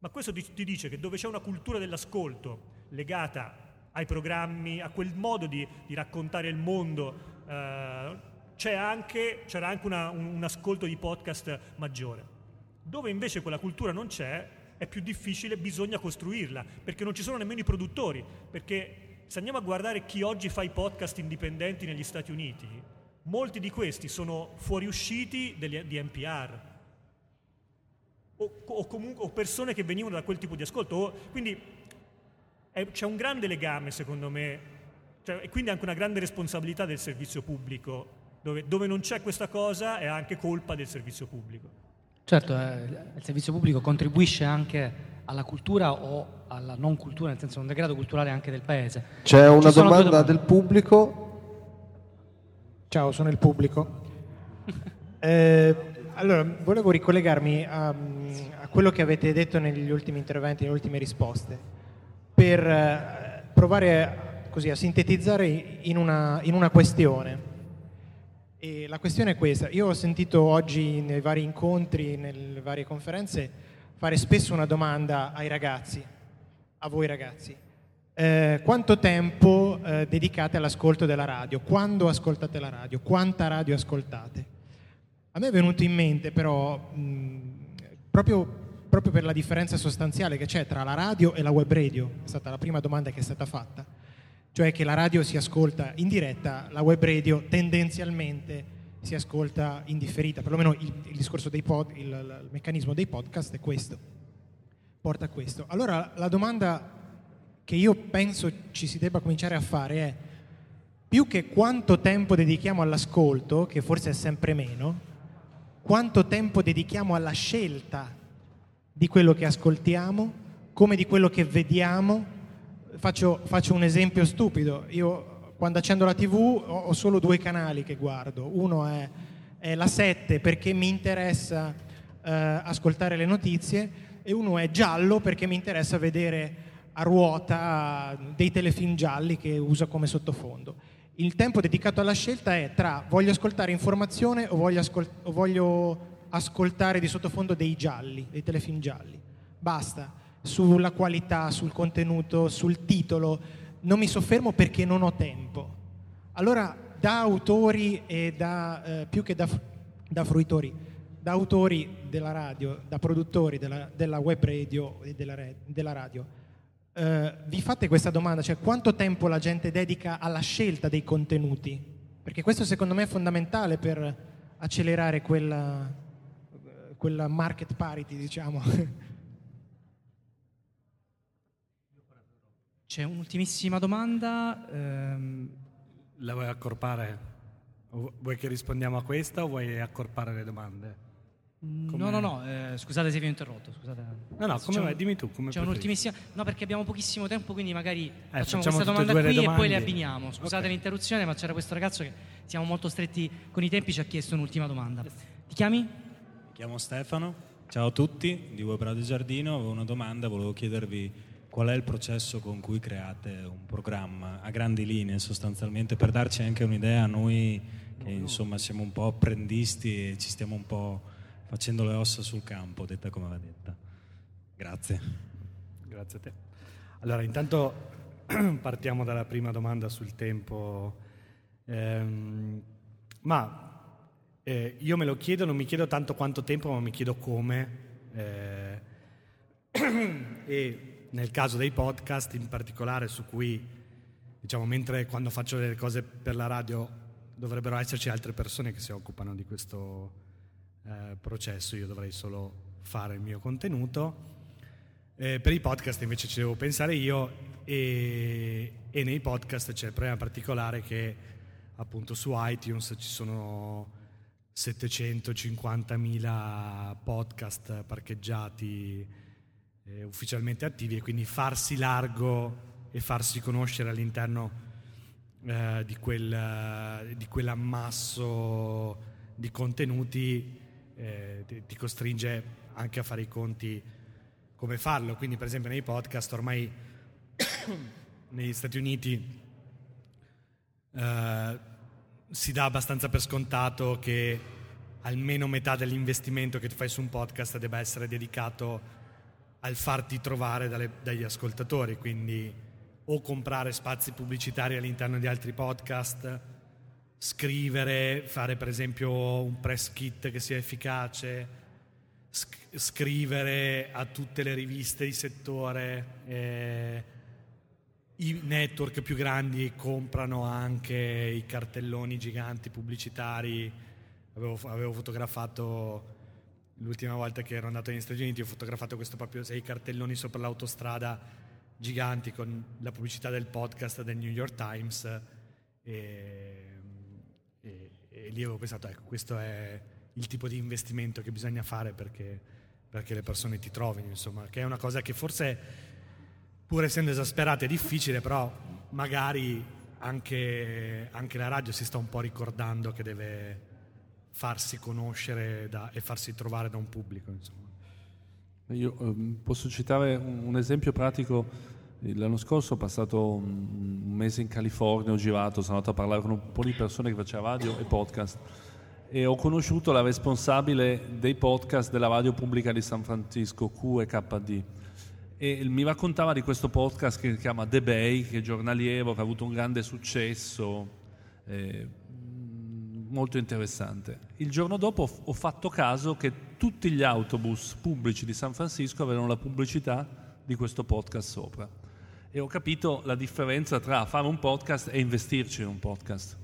Ma questo ti, ti dice che dove c'è una cultura dell'ascolto legata ai programmi, a quel modo di, di raccontare il mondo, eh, c'è anche, c'era anche una, un, un ascolto di podcast maggiore. Dove invece quella cultura non c'è, è più difficile, bisogna costruirla, perché non ci sono nemmeno i produttori, perché se andiamo a guardare chi oggi fa i podcast indipendenti negli Stati Uniti, molti di questi sono fuoriusciti degli, di N P R o, o, comunque, o persone che venivano da quel tipo di ascolto, o, quindi è, c'è un grande legame, secondo me, cioè, e quindi anche una grande responsabilità del servizio pubblico, dove, dove non c'è questa cosa è anche colpa del servizio pubblico. Certo, eh, il servizio pubblico contribuisce anche alla cultura o alla non cultura, nel senso un degrado culturale anche del paese. C'è una domanda del pubblico. Ciao, sono il pubblico. eh, allora, volevo ricollegarmi a, a quello che avete detto negli ultimi interventi, nelle ultime risposte, per eh, provare così a sintetizzare in una, in una questione. E la questione è questa. Io ho sentito oggi nei vari incontri, nelle varie conferenze, fare spesso una domanda ai ragazzi, a voi ragazzi. Eh, quanto tempo eh, dedicate all'ascolto della radio? Quando ascoltate la radio? Quanta radio ascoltate? A me è venuto in mente però mh, proprio proprio per la differenza sostanziale che c'è tra la radio e la web radio. È stata la prima domanda che è stata fatta, cioè che la radio si ascolta in diretta, la web radio tendenzialmente si ascolta in differita, perlomeno il, il discorso dei pod, il, il meccanismo dei podcast è questo, porta a questo. Allora la domanda che io penso ci si debba cominciare a fare è, più che quanto tempo dedichiamo all'ascolto, che forse è sempre meno, quanto tempo dedichiamo alla scelta di quello che ascoltiamo, come di quello che vediamo. Faccio, faccio un esempio stupido. Io quando accendo la tivù ho, ho solo due canali che guardo. Uno è, è la sette perché mi interessa eh, ascoltare le notizie, e uno è giallo perché mi interessa vedere a ruota dei telefilm gialli che usa come sottofondo. Il tempo dedicato alla scelta è tra voglio ascoltare informazione o voglio, ascol- o voglio ascoltare di sottofondo dei gialli, dei telefilm gialli. Basta. Sulla qualità, sul contenuto, sul titolo non mi soffermo perché non ho tempo. Allora da autori e da eh, più che da, da fruitori, da autori della radio, da produttori della, della web radio e della, della radio, Uh, vi fate questa domanda, cioè quanto tempo la gente dedica alla scelta dei contenuti, perché questo secondo me è fondamentale per accelerare quella, quella market parity, diciamo. C'è un'ultimissima domanda, ehm... la vuoi accorpare? Vuoi che rispondiamo a questa o vuoi accorpare le domande? Come... No, no, no, eh, scusate se vi ho interrotto. Scusate. No, no, come vai? Dimmi tu. Come c'è un'ultimissima. No, perché abbiamo pochissimo tempo, quindi magari eh, facciamo, facciamo questa domanda qui e poi le abbiniamo. Scusate okay. L'interruzione, ma c'era questo ragazzo che siamo molto stretti con i tempi, ci ha chiesto un'ultima domanda. Ti chiami? Mi chiamo Stefano. Ciao a tutti, di Web Radio Giardino. Avevo una domanda, volevo chiedervi qual è il processo con cui create un programma a grandi linee, sostanzialmente, per darci anche un'idea a noi che insomma siamo un po' apprendisti e ci stiamo un po' facendo le ossa sul campo, detta come va detta. Grazie. Grazie a te. Allora, intanto partiamo dalla prima domanda sul tempo. Ehm, ma eh, io me lo chiedo, non mi chiedo tanto quanto tempo, ma mi chiedo come. Eh, e nel caso dei podcast in particolare, su cui, diciamo, mentre quando faccio le cose per la radio dovrebbero esserci altre persone che si occupano di questo processo, io dovrei solo fare il mio contenuto. Eh, per i podcast invece ci devo pensare io, e, e nei podcast c'è il problema particolare che appunto su iTunes ci sono settecentocinquantamila podcast parcheggiati eh, ufficialmente attivi, e quindi farsi largo e farsi conoscere all'interno eh, di, quel, di quell'ammasso di contenuti Eh, ti, ti costringe anche a fare i conti come farlo. Quindi per esempio nei podcast ormai negli Stati Uniti eh, si dà abbastanza per scontato che almeno metà dell'investimento che ti fai su un podcast debba essere dedicato al farti trovare dalle, dagli ascoltatori, quindi o comprare spazi pubblicitari all'interno di altri podcast, scrivere, fare per esempio un press kit che sia efficace, sc- scrivere a tutte le riviste di settore, eh, i network più grandi comprano anche i cartelloni giganti pubblicitari. Avevo, avevo fotografato, l'ultima volta che ero andato negli Stati Uniti, ho fotografato questo proprio, sei cartelloni sopra l'autostrada giganti con la pubblicità del podcast del New York Times, e E lì avevo pensato, ecco, questo è il tipo di investimento che bisogna fare perché, perché le persone ti trovino, insomma, che è una cosa che forse, pur essendo esasperata, è difficile, però magari anche, anche la radio si sta un po' ricordando che deve farsi conoscere da, e farsi trovare da un pubblico, insomma. Io ehm, posso citare un esempio pratico. L'anno scorso ho passato un mese in California, ho girato, sono andato a parlare con un po' di persone che faceva radio e podcast, e ho conosciuto la responsabile dei podcast della radio pubblica di San Francisco, Q E K D, e mi raccontava di questo podcast che si chiama The Bay, che è giornaliero, che ha avuto un grande successo, eh, molto interessante. Il giorno dopo ho fatto caso che tutti gli autobus pubblici di San Francisco avevano la pubblicità di questo podcast sopra. E ho capito la differenza tra fare un podcast e investirci in un podcast.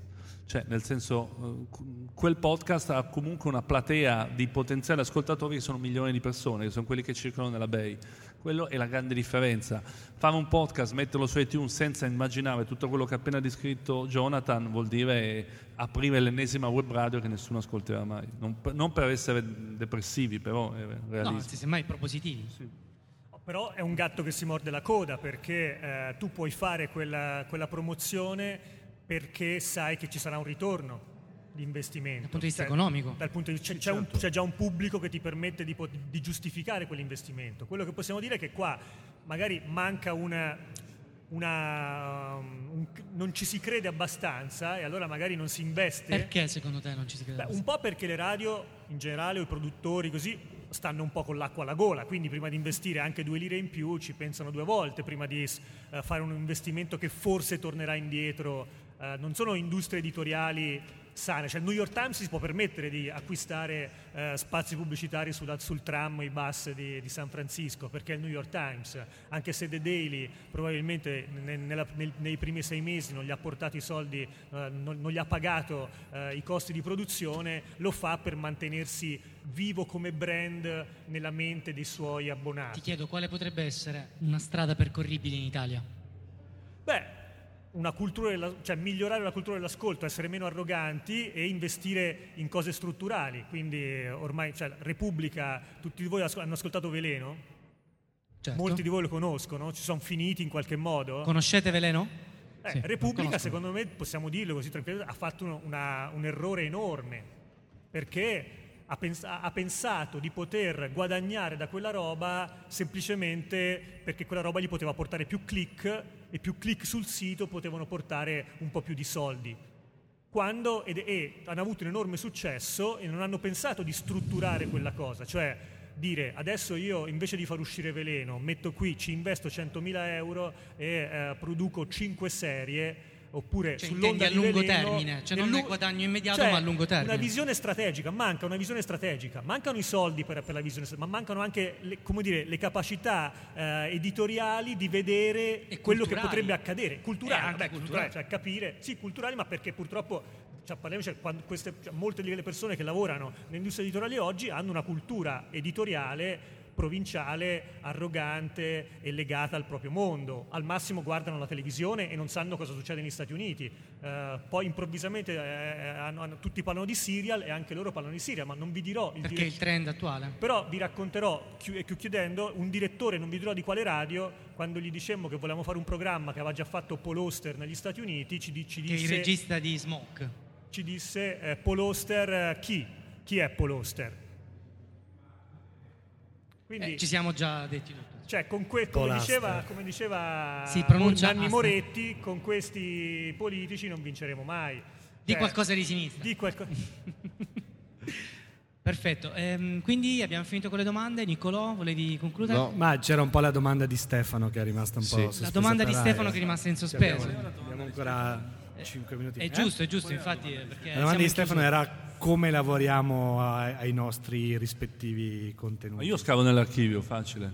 Cioè, nel senso, quel podcast ha comunque una platea di potenziali ascoltatori che sono milioni di persone, che sono quelli che circolano nella Bay. Quello è la grande differenza. Fare un podcast, metterlo su iTunes senza immaginare tutto quello che ha appena descritto Jonathan, vuol dire aprire l'ennesima web radio che nessuno ascolterà mai. Non, non per essere depressivi, però è realistico. No, anzi, semmai propositivi. Sì. Però è un gatto che si morde la coda, perché eh, tu puoi fare quella, quella promozione perché sai che ci sarà un ritorno di investimento. Dal punto di vista cioè, economico. Dal punto di, c'è, c'è, un, c'è già un pubblico che ti permette di, di giustificare quell'investimento. Quello che possiamo dire è che qua magari manca una... una un, non ci si crede abbastanza e allora magari non si investe. Perché secondo te non ci si crede? Beh, un po' perché le radio in generale o i produttori così... stanno un po' con l'acqua alla gola, quindi prima di investire anche due lire in più ci pensano due volte prima di uh, fare un investimento che forse tornerà indietro. Uh, non sono industrie editoriali sane, cioè il New York Times si può permettere di acquistare uh, spazi pubblicitari sul, sul tram e i bus di, di San Francisco, perché il New York Times, anche se The Daily probabilmente ne, nella, nel, nei primi sei mesi non gli ha portato i soldi, uh, non, non gli ha pagato uh, i costi di produzione, lo fa per mantenersi vivo come brand nella mente dei suoi abbonati. Ti chiedo, quale potrebbe essere una strada percorribile in Italia? Beh, una cultura della, cioè migliorare la cultura dell'ascolto, essere meno arroganti e investire in cose strutturali. Quindi ormai, cioè, Repubblica, tutti voi hanno ascoltato Veleno? Certo. Molti di voi lo conoscono, ci sono finiti in qualche modo. Conoscete Veleno? Eh, sì, Repubblica, secondo me, possiamo dirlo così tranquillamente, ha fatto una, una, un errore enorme, perché... Ha, pens- ha pensato di poter guadagnare da quella roba semplicemente perché quella roba gli poteva portare più click e più click sul sito potevano portare un po' più di soldi. Quando ed- e hanno avuto un enorme successo e non hanno pensato di strutturare quella cosa, cioè dire adesso io invece di far uscire Veleno metto qui, ci investo centomila euro e eh, produco cinque serie. Oppure cioè, sull'onda a di lungo Veleno, termine, cioè non lungo... è guadagno immediato, cioè, ma a lungo termine. Una visione strategica, manca una visione strategica, mancano i soldi per, per la visione strategica, ma mancano anche le, come dire, le capacità eh, editoriali di vedere e quello culturali. Che potrebbe accadere, culturali, eh, vabbè, culturali, culturali, cioè capire, sì, culturali, ma perché purtroppo cioè, parliamo, cioè, quando queste, cioè, molte delle persone che lavorano nell'industria editoriale oggi hanno una cultura editoriale provinciale, arrogante e legata al proprio mondo. Al massimo guardano la televisione e non sanno cosa succede negli Stati Uniti. Eh, poi improvvisamente eh, hanno, hanno, tutti parlano di Serial e anche loro parlano di Serial, ma non vi dirò... Il Perché dire... il trend attuale. Però vi racconterò, chi- e chiudendo, un direttore, non vi dirò di quale radio, quando gli dicemmo che volevamo fare un programma che aveva già fatto Paul Auster negli Stati Uniti, ci, di- ci disse... Che il regista di Smoke. Ci disse eh, Paul Auster eh, chi? Chi è Paul Auster? Quindi, eh, ci siamo già detti tutto. Cioè, con que- come, diceva, come diceva si pronuncia Nanni Moretti, con questi politici non vinceremo mai. Di cioè, qualcosa di sinistra. Di qualco- Perfetto. Ehm, quindi abbiamo finito con le domande. Niccolò, volevi concludere? No, ma c'era un po' la domanda di Stefano che è rimasta un po' sì. sospesa. La domanda di Stefano che è rimasta in sospeso. Abbiamo, abbiamo ancora cinque minuti. È eh? giusto, è giusto, infatti. La domanda, la domanda di Stefano chiusi. Era come lavoriamo ai, ai nostri rispettivi contenuti. Io scavo nell'archivio, facile.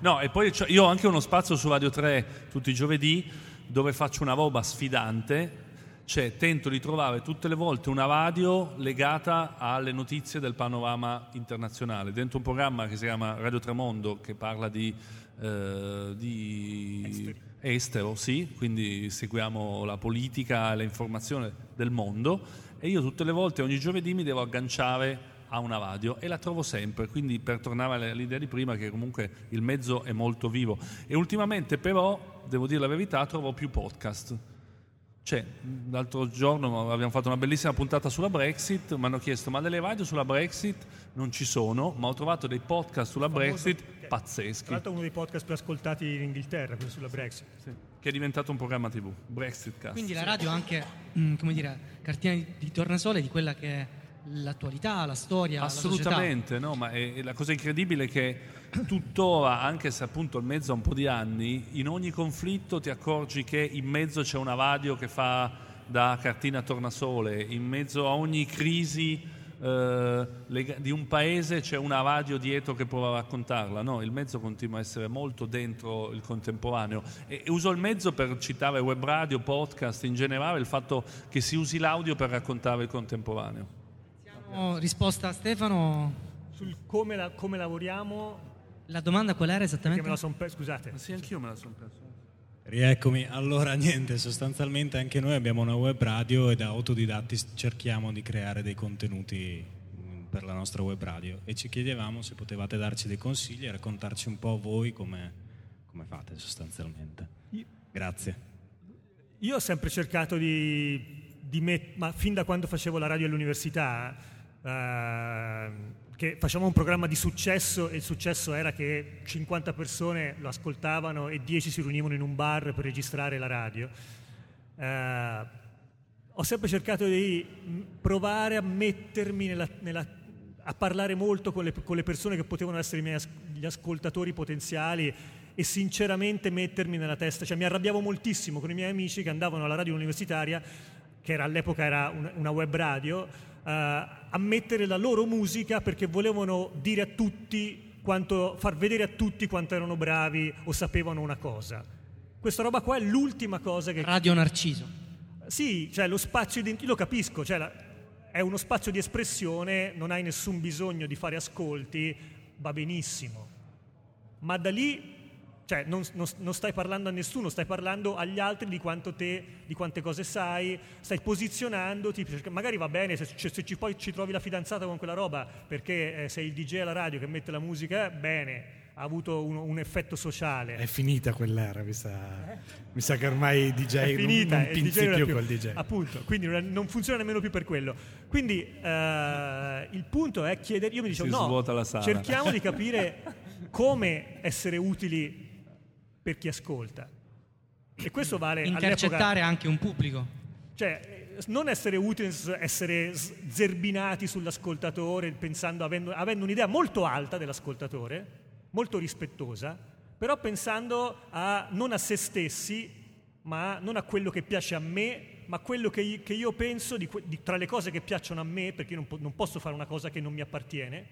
No, e poi io ho anche uno spazio su Radio tre tutti i giovedì dove faccio una roba sfidante, cioè tento di trovare tutte le volte una radio legata alle notizie del panorama internazionale, dentro un programma che si chiama Radio Tremondo, che parla di... Eh, di... Esteri. Estero, sì, quindi seguiamo la politica e l'informazione del mondo e io tutte le volte, ogni giovedì, mi devo agganciare a una radio e la trovo sempre, quindi per tornare all'idea di prima che comunque il mezzo è molto vivo. E ultimamente però, devo dire la verità, trovo più podcast. Cioè, l'altro giorno abbiamo fatto una bellissima puntata sulla Brexit, mi hanno chiesto ma delle radio sulla Brexit non ci sono, ma ho trovato dei podcast sulla Brexit pazzeschi. Tra l'altro uno dei podcast più ascoltati in Inghilterra, quello sulla Brexit. Sì. Che è diventato un programma tivù, Brexit Cast. Quindi la radio è anche, mh, come dire, cartina di tornasole di quella che è l'attualità, la storia, assolutamente, la società. Assolutamente, no, ma è, è la cosa incredibile che tuttora, anche se appunto in mezzo a un po' di anni, in ogni conflitto ti accorgi che in mezzo c'è una radio che fa da cartina tornasole, in mezzo a ogni crisi eh, le, di un paese c'è una radio dietro che prova a raccontarla, no, il mezzo continua a essere molto dentro il contemporaneo, e, e uso il mezzo per citare web radio, podcast in generale, il fatto che si usi l'audio per raccontare il contemporaneo. Siamo, risposta a Stefano sul come, la, come lavoriamo. La domanda qual era esattamente? Perché me la son persa, scusate. Ma sì, anch'io me la sono persa. Rieccomi. Allora niente, sostanzialmente anche noi abbiamo una web radio e da autodidatti cerchiamo di creare dei contenuti per la nostra web radio e ci chiedevamo se potevate darci dei consigli e raccontarci un po' voi come, come fate sostanzialmente. Grazie. Io ho sempre cercato di, di met- ma fin da quando facevo la radio all'università, eh, che facevamo un programma di successo, e il successo era che cinquanta persone lo ascoltavano e dieci si riunivano in un bar per registrare la radio. Eh, ho sempre cercato di provare a mettermi nella, nella, a parlare molto con le, con le persone che potevano essere i miei, gli ascoltatori potenziali, e sinceramente mettermi nella testa, cioè mi arrabbiavo moltissimo con i miei amici che andavano alla radio universitaria, che era, all'epoca era una, una web radio, Uh, a mettere la loro musica perché volevano dire a tutti quanto, far vedere a tutti quanto erano bravi o sapevano una cosa. Questa roba qua è l'ultima cosa che... Radio Narciso. Sì, cioè lo spazio ident- lo capisco, cioè la, è uno spazio di espressione, non hai nessun bisogno di fare ascolti, va benissimo, ma da lì, cioè non, non, non stai parlando a nessuno, stai parlando agli altri di quanto te, di quante cose sai, stai posizionandoti, magari va bene se, se ci, poi ci trovi la fidanzata con quella roba perché eh, sei il D J alla radio che mette la musica, bene, ha avuto un, un effetto sociale. È finita quell'era, mi sa, eh? mi sa che ormai i D J è finita, non, non pinzi più, più col D J. Appunto, quindi non funziona nemmeno più per quello. Quindi eh, il punto è chiedere, io mi dicevo no, cerchiamo di capire come essere utili per chi ascolta, e questo vale intercettare all'epoca, anche un pubblico, cioè non essere utili, essere zerbinati sull'ascoltatore pensando, avendo, avendo un'idea molto alta dell'ascoltatore, molto rispettosa, però pensando a non a se stessi, ma non a quello che piace a me, ma quello che, che io penso di, di, tra le cose che piacciono a me, perché io non, non posso fare una cosa che non mi appartiene,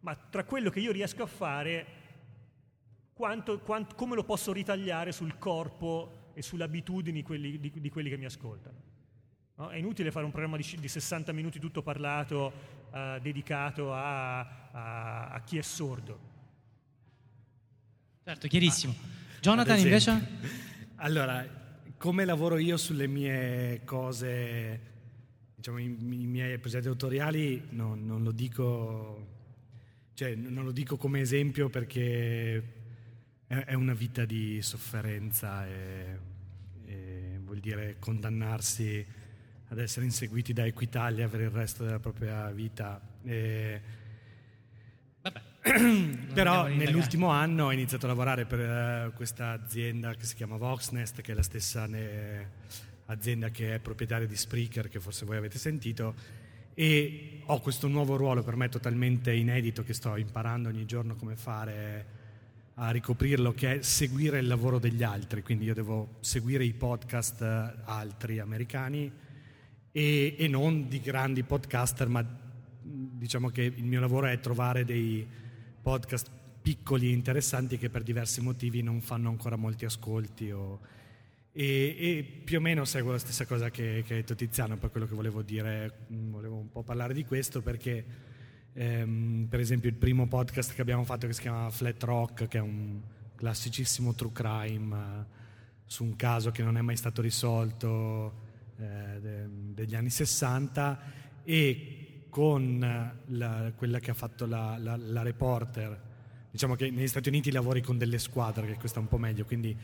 ma tra quello che io riesco a fare, Quanto, quanto, come lo posso ritagliare sul corpo e sulle abitudini quelli, di, di quelli che mi ascoltano. No? È inutile fare un programma di, di sessanta minuti tutto parlato, eh, dedicato a, a, a chi è sordo. Certo, chiarissimo. Ah, Jonathan invece? Allora, come lavoro io sulle mie cose, diciamo, i, i miei progetti autoriali, no, non lo dico, cioè, non lo dico come esempio perché è una vita di sofferenza e, e vuol dire condannarsi ad essere inseguiti da Equitalia per il resto della propria vita. E vabbè, però nell'ultimo anno ho iniziato a lavorare per questa azienda che si chiama Voxnest, che è la stessa azienda che è proprietaria di Spreaker, che forse voi avete sentito, e ho questo nuovo ruolo per me totalmente inedito, che sto imparando ogni giorno come fare a ricoprirlo, che è seguire il lavoro degli altri. Quindi io devo seguire i podcast altri americani e, e non di grandi podcaster, ma diciamo che il mio lavoro è trovare dei podcast piccoli e interessanti che per diversi motivi non fanno ancora molti ascolti o, e, e più o meno seguo la stessa cosa che, che ha detto Tiziano. Per quello che volevo dire, volevo un po' parlare di questo perché Um, per esempio il primo podcast che abbiamo fatto, che si chiama Flat Rock, che è un classicissimo true crime uh, su un caso che non è mai stato risolto uh, de- degli anni sessanta, e con la, quella che ha fatto la, la, la reporter, diciamo che negli Stati Uniti lavori con delle squadre, che questo è un po' meglio, quindi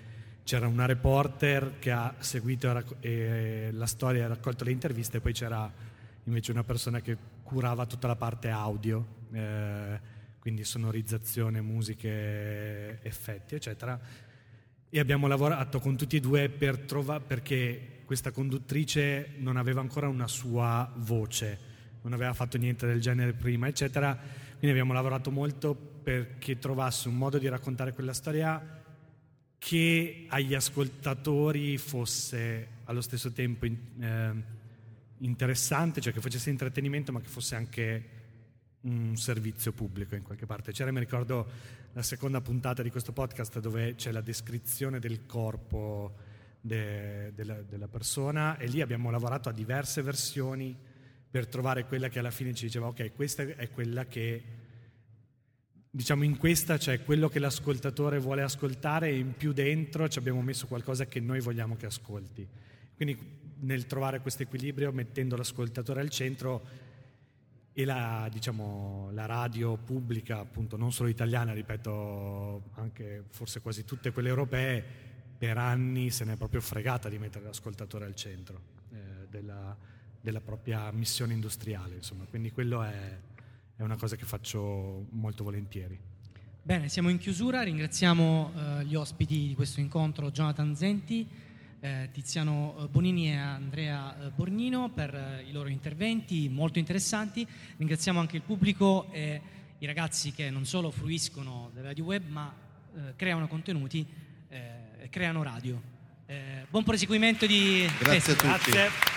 c'era una reporter che ha seguito racco- eh, la storia e ha raccolto le interviste, e poi c'era invece una persona che curava tutta la parte audio, eh, quindi sonorizzazione, musiche, effetti, eccetera. E abbiamo lavorato con tutti e due per trova- perché questa conduttrice non aveva ancora una sua voce, non aveva fatto niente del genere prima, eccetera. Quindi abbiamo lavorato molto perché trovasse un modo di raccontare quella storia che agli ascoltatori fosse allo stesso tempo... In, eh, interessante, cioè che facesse intrattenimento ma che fosse anche un servizio pubblico in qualche parte. C'era, mi ricordo, la seconda puntata di questo podcast dove c'è la descrizione del corpo de, della, della persona, e lì abbiamo lavorato a diverse versioni per trovare quella che alla fine ci diceva ok, questa è quella che, diciamo, in questa c'è quello che l'ascoltatore vuole ascoltare e in più dentro ci abbiamo messo qualcosa che noi vogliamo che ascolti. Quindi nel trovare questo equilibrio, mettendo l'ascoltatore al centro e la, diciamo, la radio pubblica, appunto, non solo italiana, ripeto, anche forse quasi tutte quelle europee, per anni se n'è proprio fregata di mettere l'ascoltatore al centro eh, della, della propria missione industriale, insomma. Quindi quello è, è una cosa che faccio molto volentieri. Bene, siamo in chiusura, ringraziamo eh, gli ospiti di questo incontro, Jonathan Zenti, Eh, Tiziano Bonini e Andrea Borgnino, per eh, i loro interventi molto interessanti. Ringraziamo anche il pubblico e i ragazzi che non solo fruiscono della radio web ma eh, creano contenuti, eh, creano radio. Eh, buon proseguimento di... Grazie a tutti. Grazie.